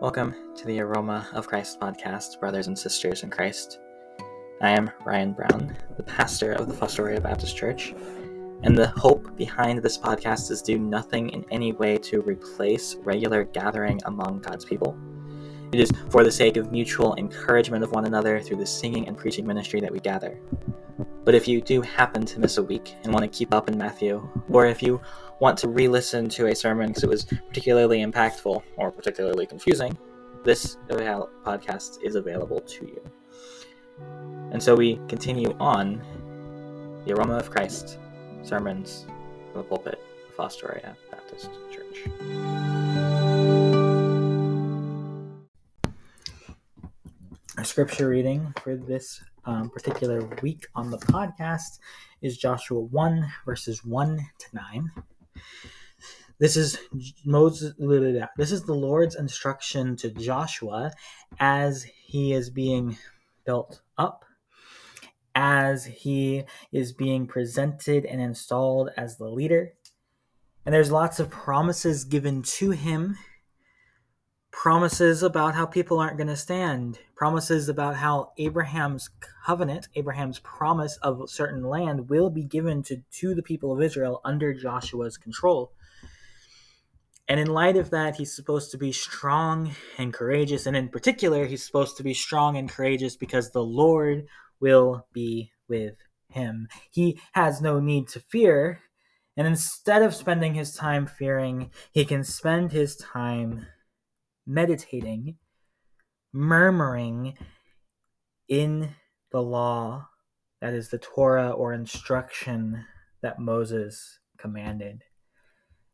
Welcome to the Aroma of Christ podcast, brothers and sisters in Christ. I am Ryan Brown, the pastor of the Fostoria Baptist Church, and the hope behind this podcast is to do nothing in any way to replace regular gathering among God's people. It is for the sake of mutual encouragement of one another through the singing and preaching ministry that we gather. But if you do happen to miss a week and want to keep up in Matthew, or if you want to re-listen to a sermon because it was particularly impactful or particularly confusing, this podcast is available to you. And so we continue on the Aroma of Christ sermons from the pulpit of Fostoria Baptist Church. Our scripture reading for this particular week on the podcast is Joshua 1, verses 1 to 9. This is the Lord's instruction to Joshua as he is being built up, as he is being presented and installed as the leader. And there's lots of promises given to him. Promises about how people aren't going to stand. Promises about how Abraham's covenant, Abraham's promise of a certain land, will be given to the people of Israel under Joshua's control. And in light of that, he's supposed to be strong and courageous. And in particular, he's supposed to be strong and courageous because the Lord will be with him. He has no need to fear. And instead of spending his time fearing, he can spend his time meditating, murmuring in the law, that is the Torah or instruction that Moses commanded,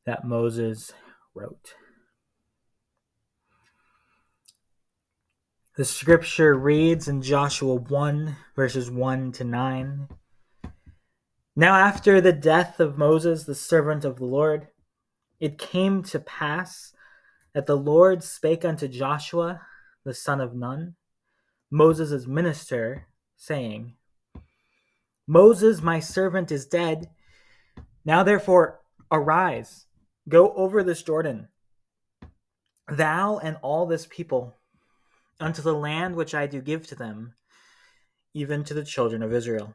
that Moses wrote. The scripture reads in Joshua 1, verses 1 to 9, "Now after the death of Moses, the servant of the Lord, it came to pass that the Lord spake unto Joshua, the son of Nun, Moses' minister, saying, Moses, my servant, is dead. Now therefore arise, go over this Jordan, thou and all this people, unto the land which I do give to them, even to the children of Israel.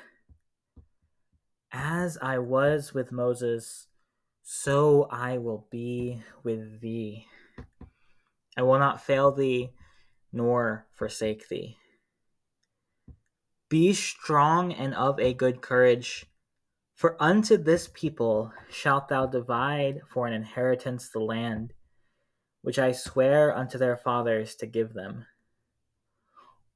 As I was with Moses, so I will be with thee. I will not fail thee, nor forsake thee. Be strong and of a good courage, for unto this people shalt thou divide for an inheritance the land, which I swear unto their fathers to give them.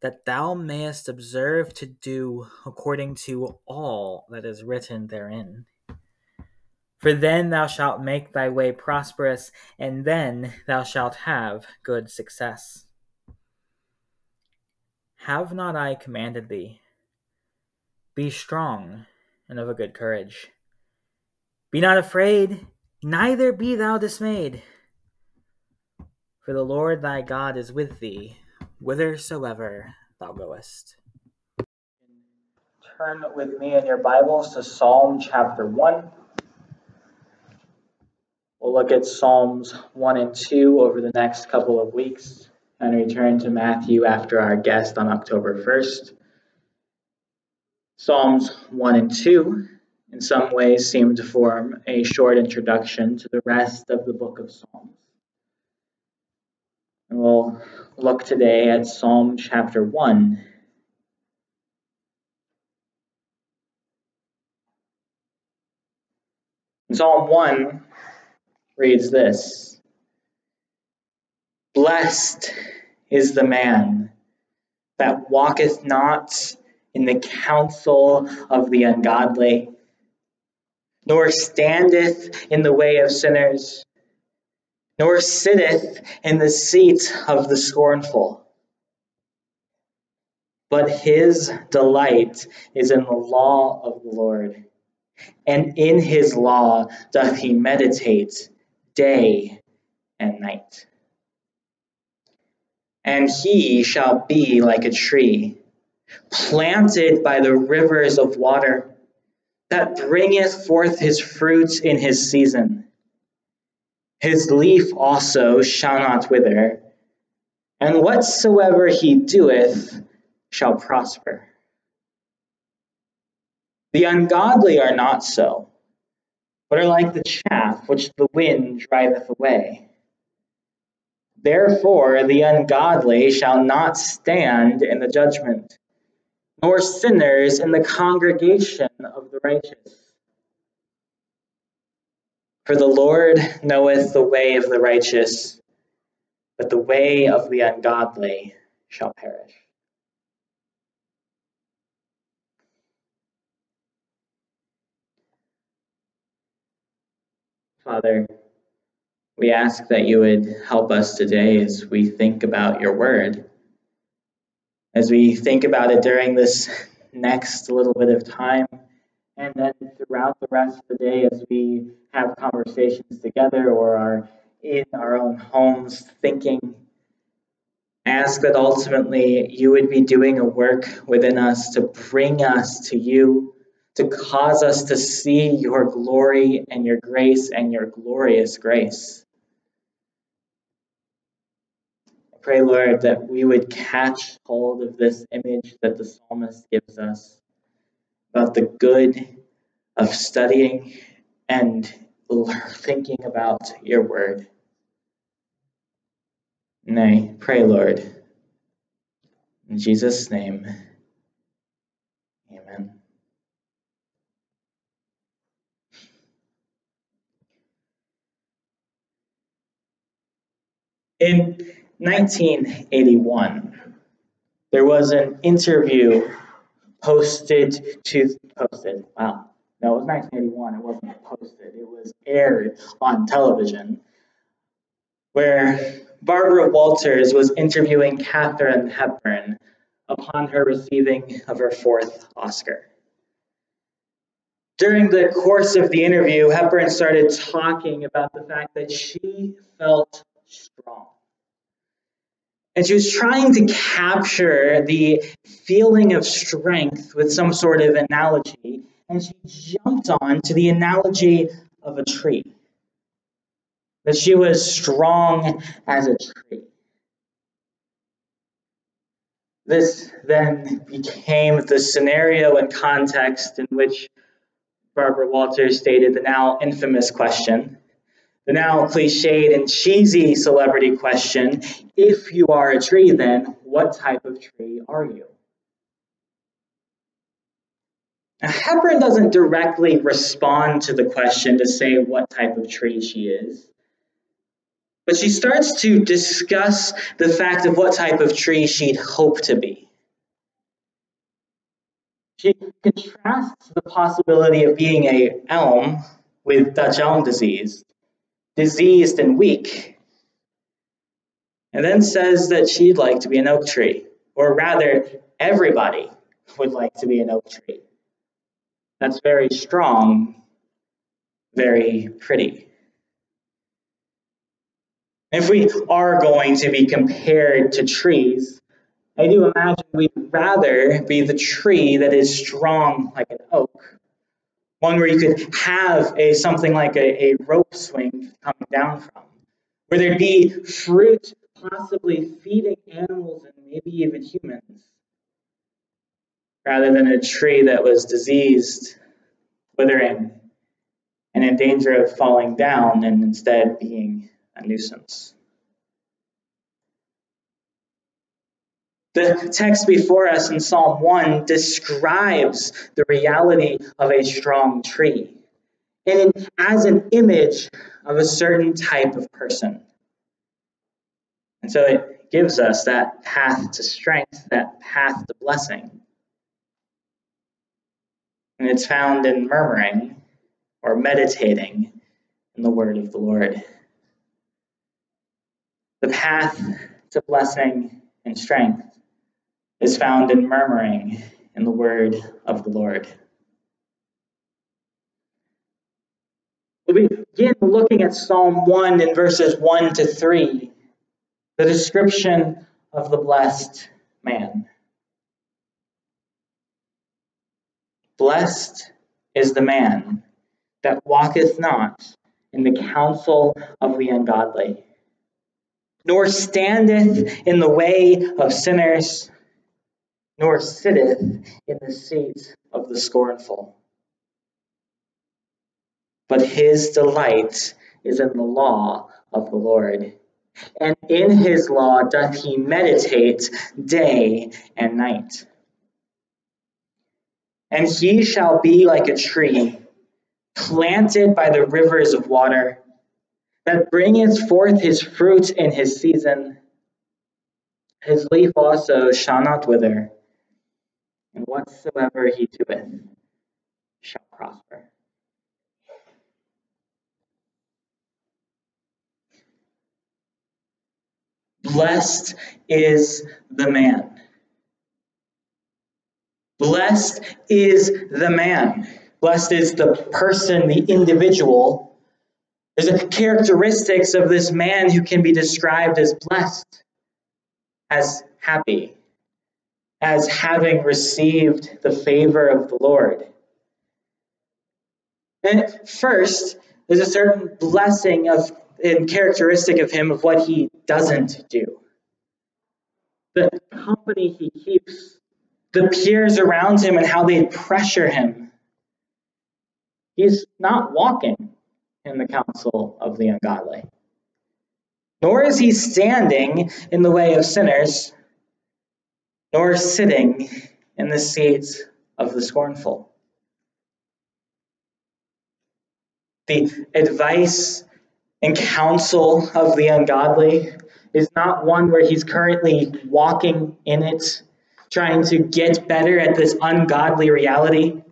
that thou mayest observe to do according to all that is written therein. For then thou shalt make thy way prosperous, and then thou shalt have good success. Have not I commanded thee? Be strong and of a good courage. Be not afraid, neither be thou dismayed. For the Lord thy God is with thee, whithersoever thou goest." Turn with me in your Bibles to Psalm chapter 1. We'll look at Psalms 1 and 2 over the next couple of weeks and return to Matthew after our guest on October 1st. Psalms 1 and 2 in some ways seem to form a short introduction to the rest of the book of Psalms. And we'll look today at Psalm chapter 1. And Psalm 1 reads this: Blessed is the man that walketh not in the counsel of the ungodly, nor standeth in the way of sinners, nor sitteth in the seat of the scornful. But his delight is in the law of the Lord, and in his law doth he meditate day and night. And he shall be like a tree planted by the rivers of water, that bringeth forth his fruits in his season. His leaf also shall not wither, and whatsoever he doeth shall prosper. The ungodly are not so, but are like the chaff which the wind driveth away. Therefore the ungodly shall not stand in the judgment, nor sinners in the congregation of the righteous. For the Lord knoweth the way of the righteous, but the way of the ungodly shall perish. Father, we ask that you would help us today as we think about your word, as we think about it during this next little bit of time, and then throughout the rest of the day as we have conversations together or are in our own homes thinking. Ask that ultimately you would be doing a work within us to bring us to you, to cause us to see your glory and your grace and your glorious grace. I pray, Lord, that we would catch hold of this image that the psalmist gives us about the good of studying and thinking about your word. And I pray, Lord, in Jesus' name, amen. In 1981, there was an interview it was 1981, it wasn't posted, it was aired on television, where Barbara Walters was interviewing Katharine Hepburn upon her receiving of her 4th Oscar. During the course of the interview, Hepburn started talking about the fact that she felt strong. And she was trying to capture the feeling of strength with some sort of analogy, and she jumped on to the analogy of a tree. That she was strong as a tree. This then became the scenario and context in which Barbara Walters stated the now infamous question, the now cliched and cheesy celebrity question, if you are a tree, then what type of tree are you? Now, Hepburn doesn't directly respond to the question to say what type of tree she is, but she starts to discuss the fact of what type of tree she'd hope to be. She contrasts the possibility of being an elm with Dutch elm disease, diseased and weak, and then says that she'd like to be an oak tree, or rather, everybody would like to be an oak tree. That's very strong, very pretty. If we are going to be compared to trees, I do imagine we'd rather be the tree that is strong like an oak. One where you could have something like a rope swing coming down from, where there'd be fruit possibly feeding animals and maybe even humans, rather than a tree that was diseased, withering, and in danger of falling down and instead being a nuisance. The text before us in Psalm 1 describes the reality of a strong tree, and as an image of a certain type of person. And so it gives us that path to strength, that path to blessing. And it's found in murmuring or meditating in the word of the Lord. The path to blessing and strength is found in murmuring in the word of the Lord. We begin looking at Psalm 1 in verses 1 to 3, the description of the blessed man. Blessed is the man that walketh not in the counsel of the ungodly, nor standeth in the way of sinners, nor sitteth in the seat of the scornful. But his delight is in the law of the Lord, and in his law doth he meditate day and night. And he shall be like a tree planted by the rivers of water, that bringeth forth his fruit in his season. His leaf also shall not wither, and whatsoever he doeth shall prosper. Blessed is the man. Blessed is the man. Blessed is the person, the individual. There's characteristics of this man who can be described as blessed, as happy, as having received the favor of the Lord. And first, there's a certain blessing of and characteristic of him of what he doesn't do. The company he keeps, the peers around him and how they pressure him. He's not walking in the counsel of the ungodly, nor is he standing in the way of sinners, nor sitting in the seats of the scornful. The advice and counsel of the ungodly is not one where he's currently walking in it, trying to get better at this ungodly reality.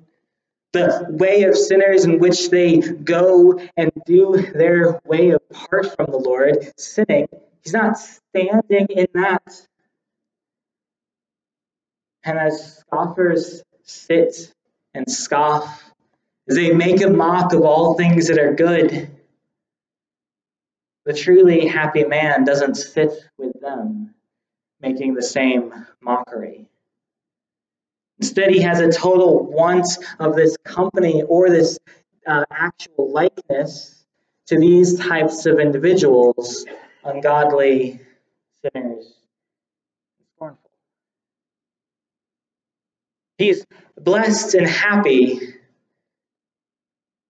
The way of sinners in which they go and do their way apart from the Lord, sinning. He's not standing in that. And as scoffers sit and scoff, as they make a mock of all things that are good, the truly happy man doesn't sit with them, making the same mockery. Instead, he has a total want of this company or this actual likeness to these types of individuals, ungodly, sinners, scornful. He's blessed and happy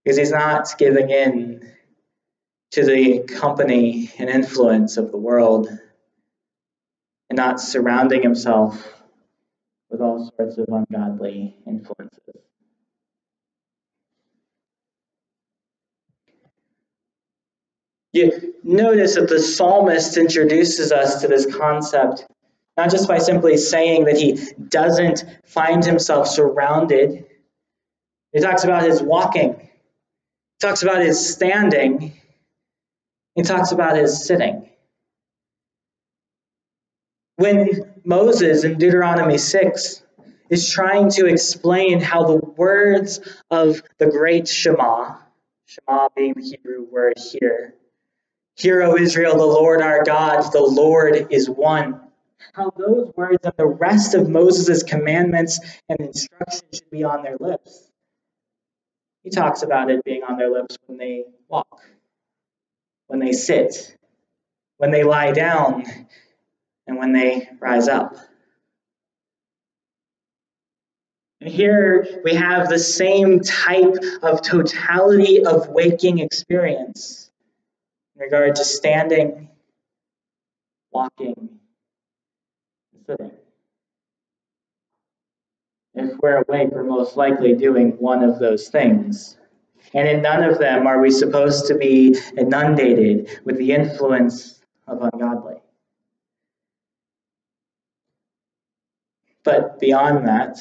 because he's not giving in to the company and influence of the world and not surrounding himself with all sorts of ungodly influences. You notice that the psalmist introduces us to this concept, not just by simply saying that he doesn't find himself surrounded. He talks about his walking. He talks about his standing. He talks about his sitting. When Moses in Deuteronomy 6 is trying to explain how the words of the great Shema, Shema being the Hebrew word here, hear, O Israel, the Lord our God, the Lord is one, how those words and the rest of Moses' commandments and instructions should be on their lips. He talks about it being on their lips when they walk, when they sit, when they lie down, and when they rise up. And here we have the same type of totality of waking experience in regard to standing, walking, and sitting. If we're awake, we're most likely doing one of those things. And in none of them are we supposed to be inundated with the influence of ungodly. But beyond that,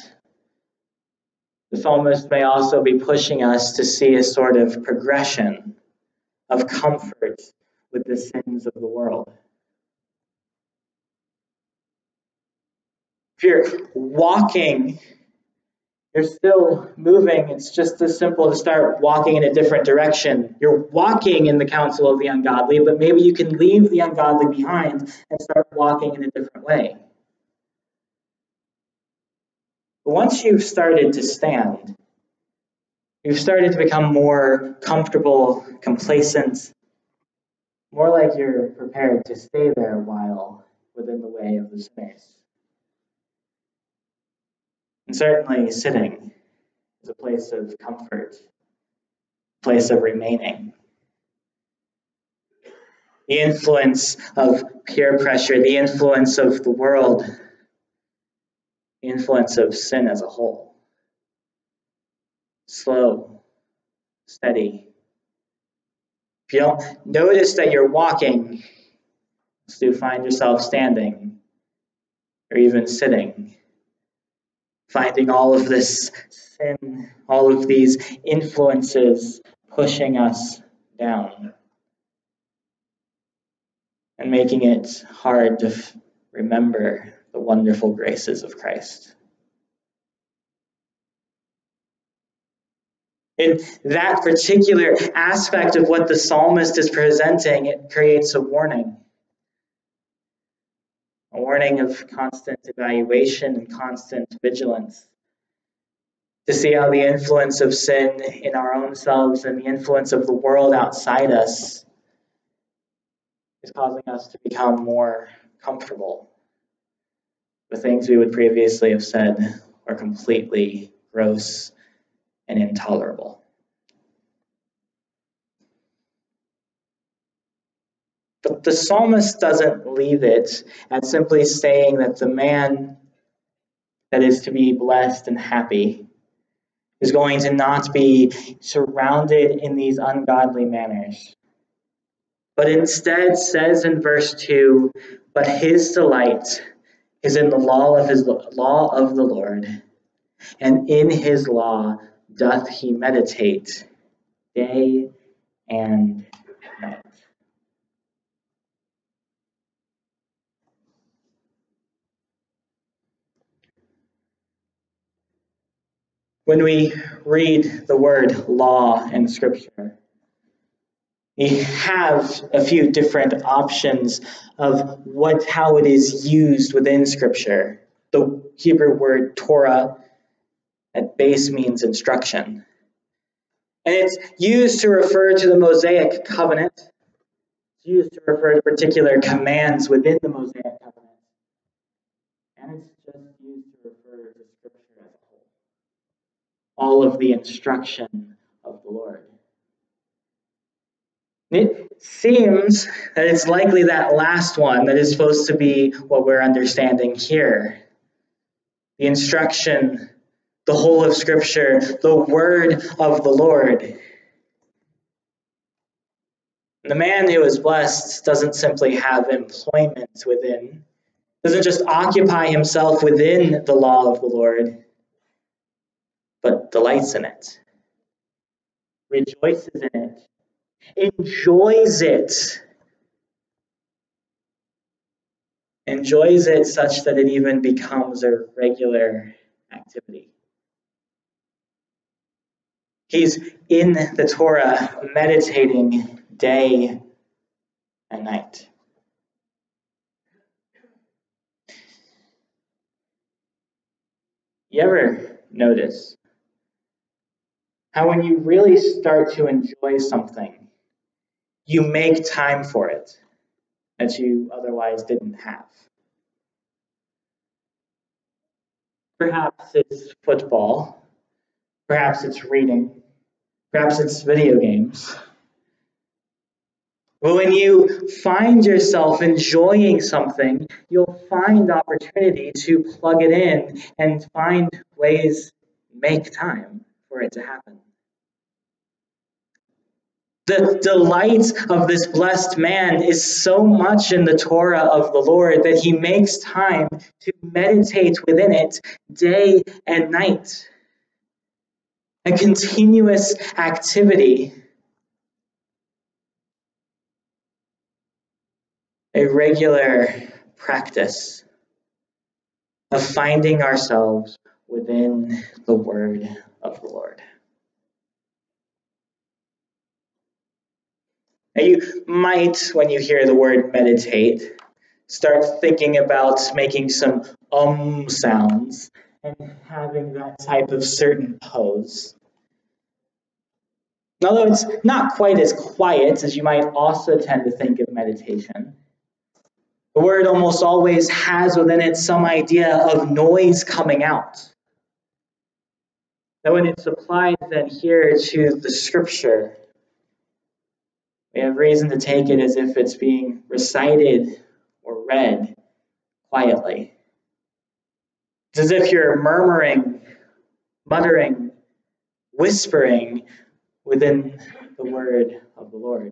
the psalmist may also be pushing us to see a sort of progression of comfort with the sins of the world. If you're walking, you're still moving. It's just as simple to start walking in a different direction. You're walking in the counsel of the ungodly, but maybe you can leave the ungodly behind and start walking in a different way. But once you've started to stand, you've started to become more comfortable, complacent, more like you're prepared to stay there a while within the way of the sinners. And certainly sitting is a place of comfort, a place of remaining. The influence of peer pressure, the influence of the world, the influence of sin as a whole. Slow, steady. If you don't notice that you're walking, you find yourself standing or even sitting, finding all of this sin, all of these influences pushing us down and making it hard to remember the wonderful graces of Christ. In that particular aspect of what the psalmist is presenting, it creates a warning of constant evaluation and constant vigilance, to see how the influence of sin in our own selves and the influence of the world outside us is causing us to become more comfortable with things we would previously have said are completely gross and intolerable. But the psalmist doesn't leave it at simply saying that the man that is to be blessed and happy is going to not be surrounded in these ungodly manners, but instead says in verse 2, "But his delight is in the law of the Lord, and in his law doth he meditate day and night." When we read the word law in Scripture, we have a few different options of how it is used within Scripture. The Hebrew word Torah at base means instruction. And it's used to refer to the Mosaic covenant. It's used to refer to particular commands within the Mosaic covenant. And it's just used to refer to Scripture as a whole. All of the instruction of the Lord. It seems that it's likely that last one that is supposed to be what we're understanding here. The instruction, the whole of Scripture, the word of the Lord. The man who is blessed doesn't simply have employment within, doesn't just occupy himself within the law of the Lord, but delights in it, rejoices in it, enjoys it such that it even becomes a regular activity. He's in the Torah, meditating day and night. You ever notice how when you really start to enjoy something, you make time for it that you otherwise didn't have? Perhaps it's football, perhaps it's reading, perhaps it's video games. But when you find yourself enjoying something, you'll find opportunity to plug it in and find ways, make time for it to happen. The delight of this blessed man is so much in the Torah of the Lord that he makes time to meditate within it day and night. A continuous activity, a regular practice of finding ourselves within the word of the Lord. Now you might, when you hear the word meditate, start thinking about making some sounds and having that type of certain pose. Although it's not quite as quiet as you might also tend to think of meditation, the word almost always has within it some idea of noise coming out. Now when it's applied then here to the scripture, we have reason to take it as if it's being recited or read quietly. It's as if you're murmuring, muttering, whispering within the word of the Lord.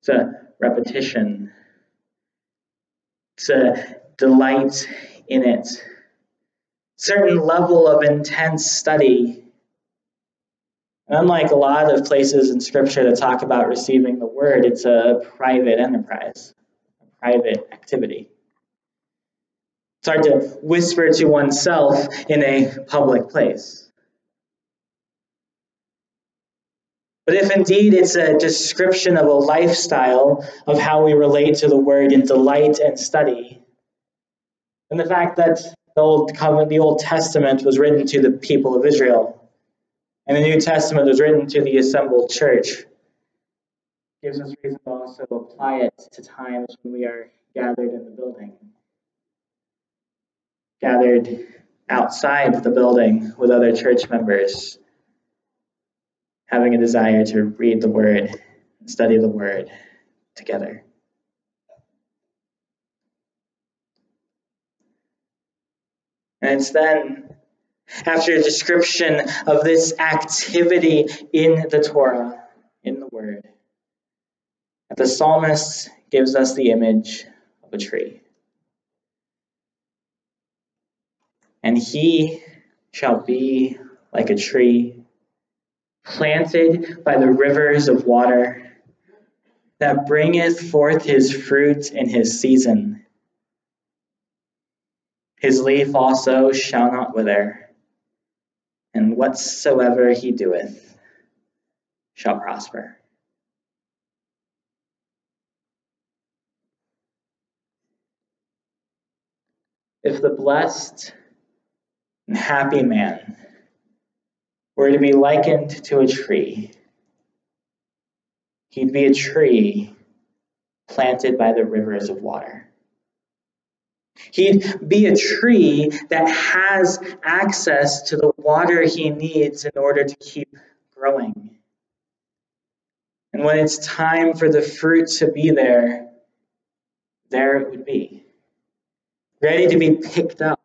It's a repetition. It's a delight in it. Certain level of intense study. And unlike a lot of places in Scripture that talk about receiving the Word, it's a private enterprise, a private activity. It's hard to whisper to oneself in a public place. But if indeed it's a description of a lifestyle of how we relate to the Word in delight and study, then the fact that the Old Testament was written to the people of Israel, and the New Testament was written to the assembled church, gives us reason to also apply it to times when we are gathered in the building, gathered outside the building with other church members, having a desire to read the Word, study the Word together. And it's then, after a description of this activity in the Torah, in the Word, that the psalmist gives us the image of a tree. And he shall be like a tree planted by the rivers of water, that bringeth forth his fruit in his season. His leaf also shall not wither, and whatsoever he doeth shall prosper. If the blessed and happy man were to be likened to a tree, he'd be a tree planted by the rivers of water. He'd be a tree that has access to the water he needs in order to keep growing. And when it's time for the fruit to be there, there it would be, ready to be picked up.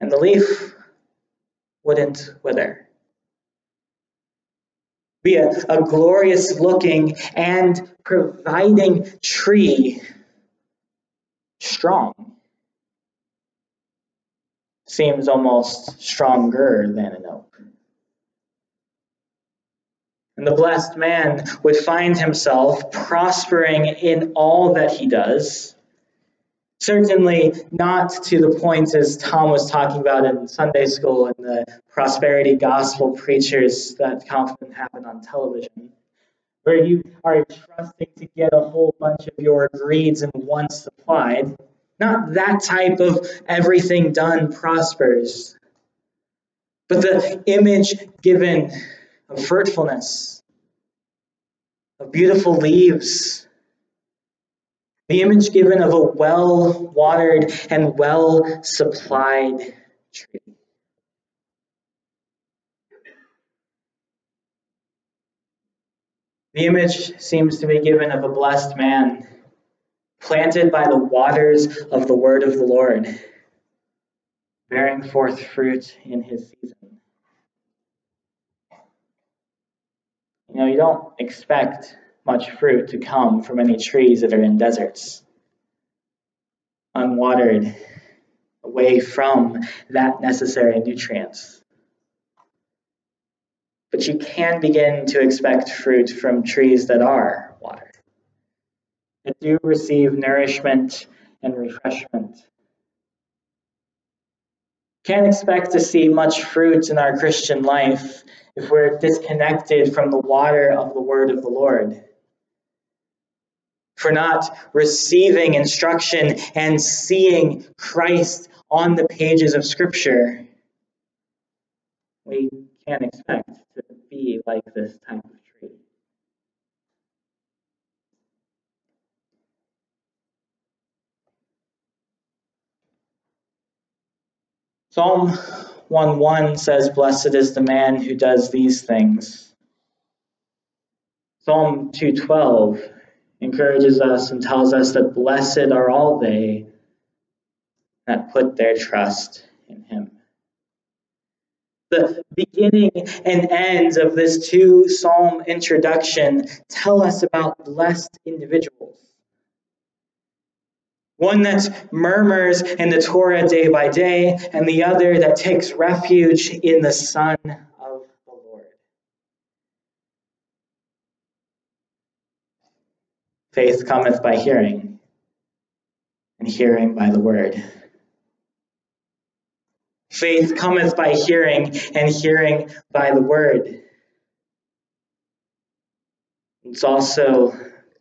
And the leaf wouldn't wither. Be a glorious looking and providing tree, strong. Seems almost stronger than an oak. And the blessed man would find himself prospering in all that he does. Certainly not to the point as Tom was talking about in Sunday school and the prosperity gospel preachers that often happen on television, where you are trusting to get a whole bunch of your greeds and wants supplied. Not that type of everything done prospers, but the image given of fruitfulness, of beautiful leaves, The image given of a well-watered and well-supplied tree. The image seems to be given of a blessed man, planted by the waters of the word of the Lord, bearing forth fruit in his season. You know, you don't expect much fruit to come from any trees that are in deserts, unwatered, away from that necessary nutrients. But you can begin to expect fruit from trees that are watered, that do receive nourishment and refreshment. Can't expect to see much fruit in our Christian life if we're disconnected from the water of the word of the Lord. For not receiving instruction and seeing Christ on the pages of Scripture, we can't expect to be like this type of tree. Psalm 1:1 says, "Blessed is the man who does these things." Psalm 2:12 encourages us and tells us that blessed are all they that put their trust in him. The beginning and ends of this two-psalm introduction tell us about blessed individuals. One that murmurs in the Torah day by day, and the other that takes refuge in the Son of the Lord. Faith cometh by hearing, and hearing by the word. Faith cometh by hearing, and hearing by the word. It's also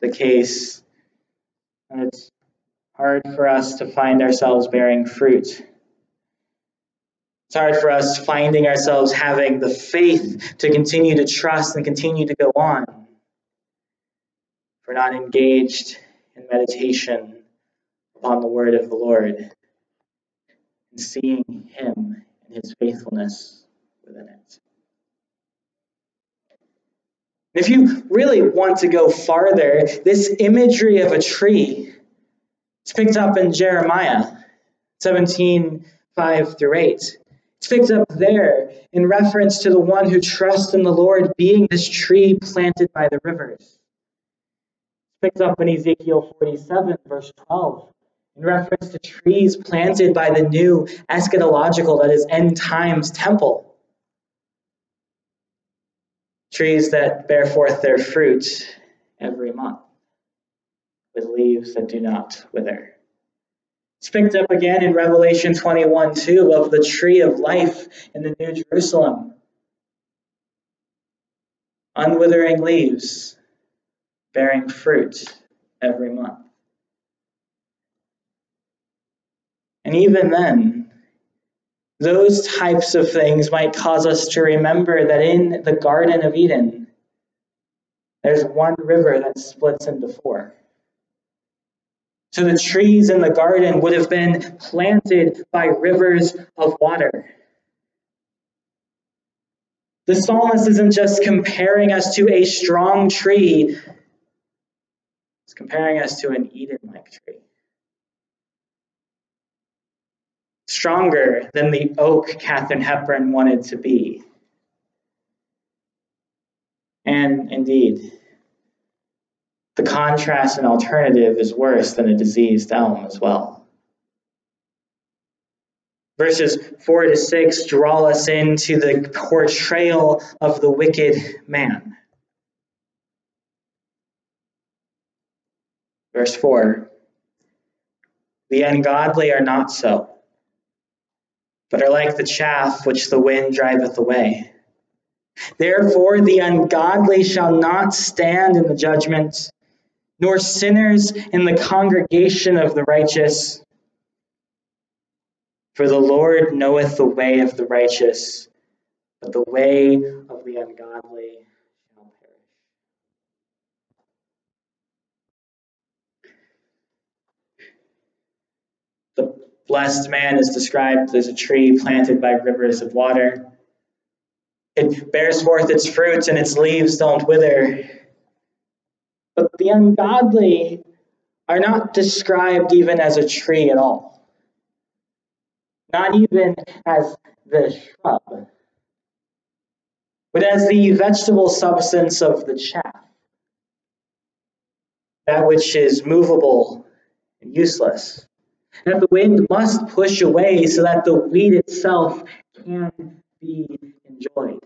the case, and it's hard for us to find ourselves bearing fruit. It's hard for us finding ourselves having the faith to continue to trust and continue to go on. If we're not engaged in meditation upon the word of the Lord and seeing him and his faithfulness within it. If you really want to go farther, this imagery of a tree, it's picked up in Jeremiah 17:5-8. It's picked up there in reference to the one who trusts in the Lord being this tree planted by the rivers. It's picked up in Ezekiel 47:12 in reference to trees planted by the new eschatological, that is, end times temple. Trees that bear forth their fruit every month, with leaves that do not wither. It's picked up again in Revelation 21:2 of the tree of life in the New Jerusalem. Unwithering leaves, bearing fruit every month. And even then, those types of things might cause us to remember that in the Garden of Eden, there's one river that splits into four. So the trees in the garden would have been planted by rivers of water. The psalmist isn't just comparing us to a strong tree. It's comparing us to an Eden-like tree. Stronger than the oak Katharine Hepburn wanted to be. And indeed, the contrast and alternative is worse than a diseased elm as well. Verses 4-6 draw us into the portrayal of the wicked man. Verse 4, "The ungodly are not so, but are like the chaff which the wind driveth away. Therefore the ungodly shall not stand in the judgment, nor sinners in the congregation of the righteous. For the Lord knoweth the way of the righteous, but the way of the ungodly shall perish." Blessed man is described as a tree planted by rivers of water. It bears forth its fruits and its leaves don't wither. But the ungodly are not described even as a tree at all. Not even as the shrub. But as the vegetable substance of the chaff. That which is movable and useless. That the wind must push away so that the weed itself can be enjoyed.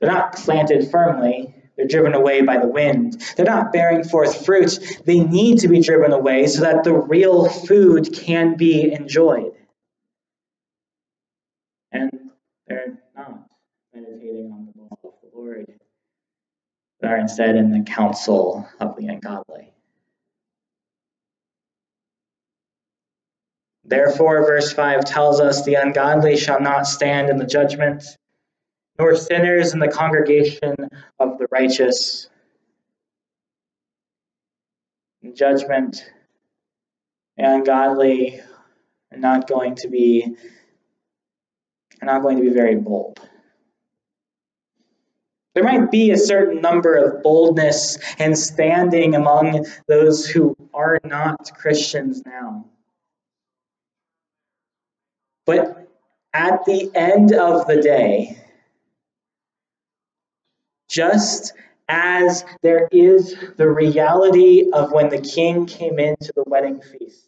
They're not planted firmly. They're driven away by the wind. They're not bearing forth fruit. They need to be driven away so that the real food can be enjoyed. And they're not meditating on the law of the Lord. They are instead in the counsel of the ungodly. Therefore, verse 5 tells us, the ungodly shall not stand in the judgment, nor sinners in the congregation of the righteous. In judgment, the ungodly are not going to be very bold. There might be a certain number of boldness and standing among those who are not Christians now. But at the end of the day, just as there is the reality of when the king came into the wedding feast,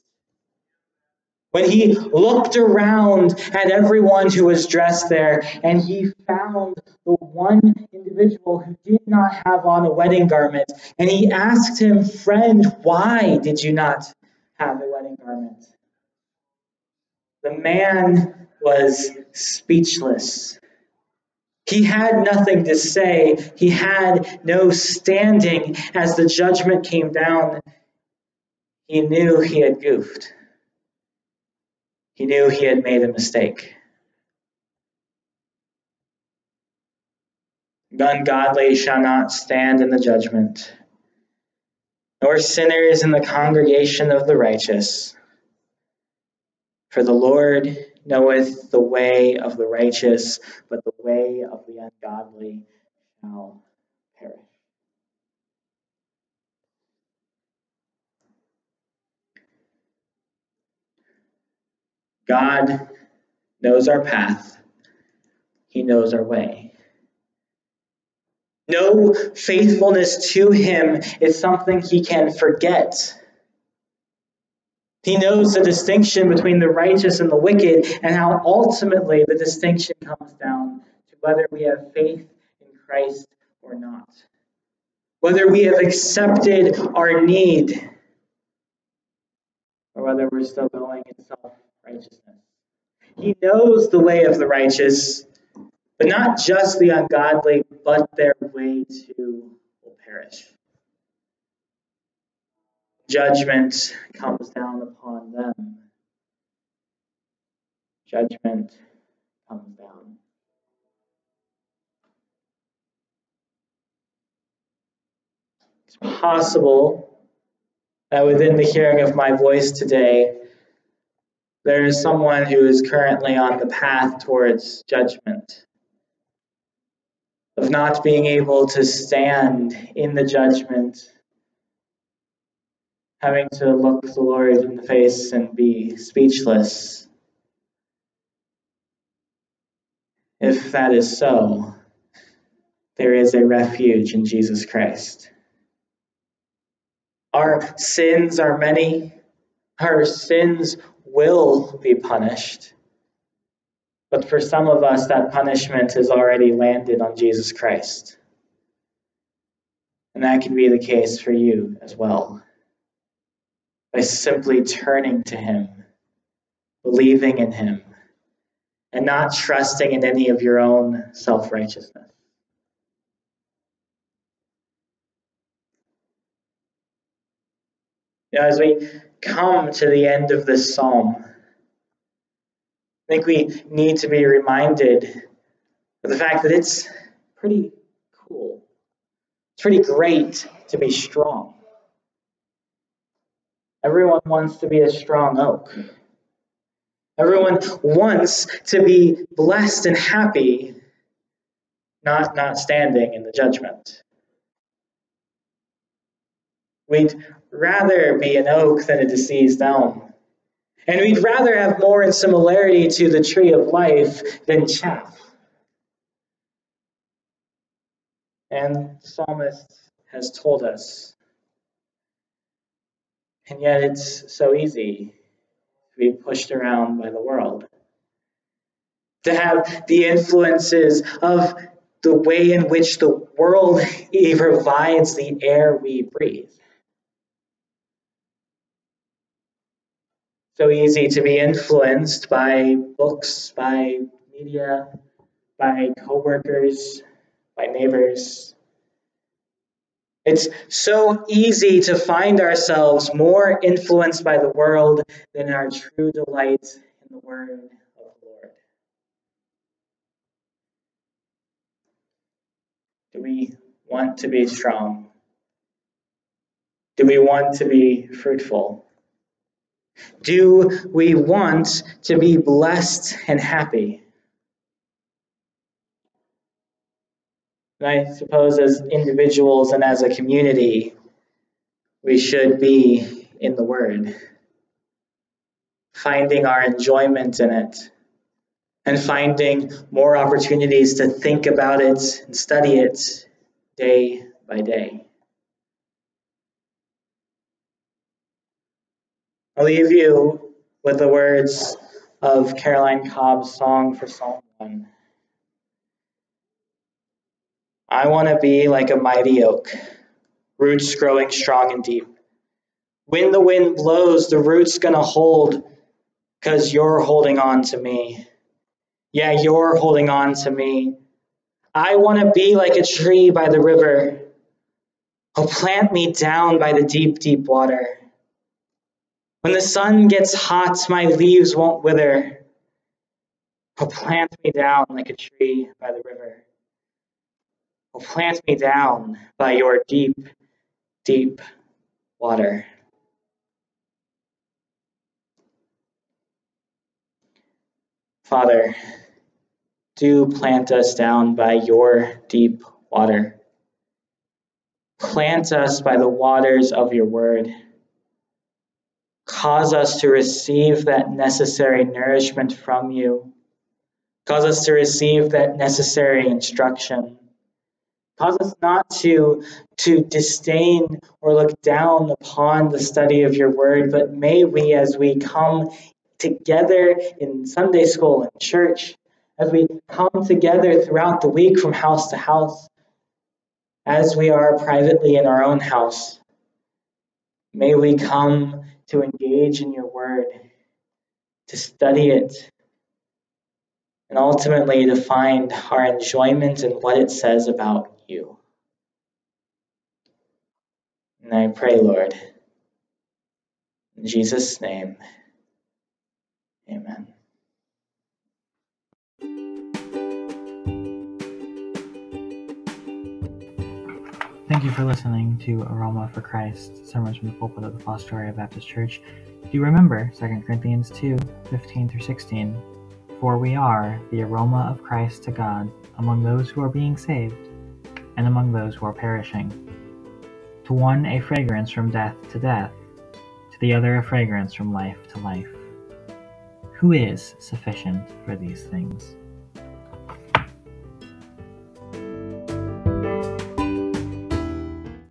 when he looked around at everyone who was dressed there and he found the one individual who did not have on a wedding garment, and he asked him, "Friend, why did you not have a wedding garment?" The man was speechless. He had nothing to say. He had no standing as the judgment came down. He knew he had goofed. He knew he had made a mistake. The ungodly shall not stand in the judgment, nor sinners in the congregation of the righteous. For the Lord knoweth the way of the righteous, but the way of the ungodly shall perish. God knows our path. He knows our way. No faithfulness to him is something he can forget. He knows the distinction between the righteous and the wicked, and how ultimately the distinction comes down to whether we have faith in Christ or not. Whether we have accepted our need, or whether we're still going in self-righteousness. He knows the way of the righteous, but not just the ungodly, but their way too will perish. Judgment comes down upon them. Judgment comes down. It's possible that within the hearing of my voice today, there is someone who is currently on the path towards judgment, of not being able to stand in the judgment, having to look the Lord in the face and be speechless. If that is so, there is a refuge in Jesus Christ. Our sins are many. Our sins will be punished. But for some of us, that punishment has already landed on Jesus Christ. And that can be the case for you as well. By simply turning to him, believing in him, and not trusting in any of your own self-righteousness. Now, as we come to the end of this psalm, I think we need to be reminded of the fact that it's pretty cool. It's pretty great to be strong. Everyone wants to be a strong oak. Everyone wants to be blessed and happy, not standing in the judgment. We'd rather be an oak than a diseased elm. And we'd rather have more in similarity to the tree of life than chaff. And the psalmist has told us. And yet it's so easy to be pushed around by the world, to have the influences of the way in which the world provides the air we breathe. So easy to be influenced by books, by media, by coworkers, by neighbors. It's so easy to find ourselves more influenced by the world than our true delight in the word of the Lord. Do we want to be strong? Do we want to be fruitful? Do we want to be blessed and happy? And I suppose as individuals and as a community, we should be in the Word, finding our enjoyment in it, and finding more opportunities to think about it and study it day by day. I'll leave you with the words of Caroline Cobb's song for Psalm 1. I want to be like a mighty oak, roots growing strong and deep. When the wind blows, the root's going to hold, because you're holding on to me. Yeah, you're holding on to me. I want to be like a tree by the river. Oh, plant me down by the deep, deep water. When the sun gets hot, my leaves won't wither. Oh, plant me down like a tree by the river. Oh, plant me down by your deep, deep water. Father, do plant us down by your deep water. Plant us by the waters of your word. Cause us to receive that necessary nourishment from you. Cause us to receive that necessary instruction. Cause us not to disdain or look down upon the study of your word, but may we, as we come together in Sunday school and church, as we come together throughout the week from house to house, as we are privately in our own house, may we come to engage in your word, to study it, and ultimately to find our enjoyment in what it says about you. And I pray, Lord, in Jesus' name, amen. Thank you for listening to Aroma for Christ, sermons from the pulpit of the Fostoria Baptist Church. Do remember 2 Corinthians 2, 15-16, for we are the aroma of Christ to God among those who are being saved and among those who are perishing. To one a fragrance from death to death, to the other a fragrance from life to life. Who is sufficient for these things?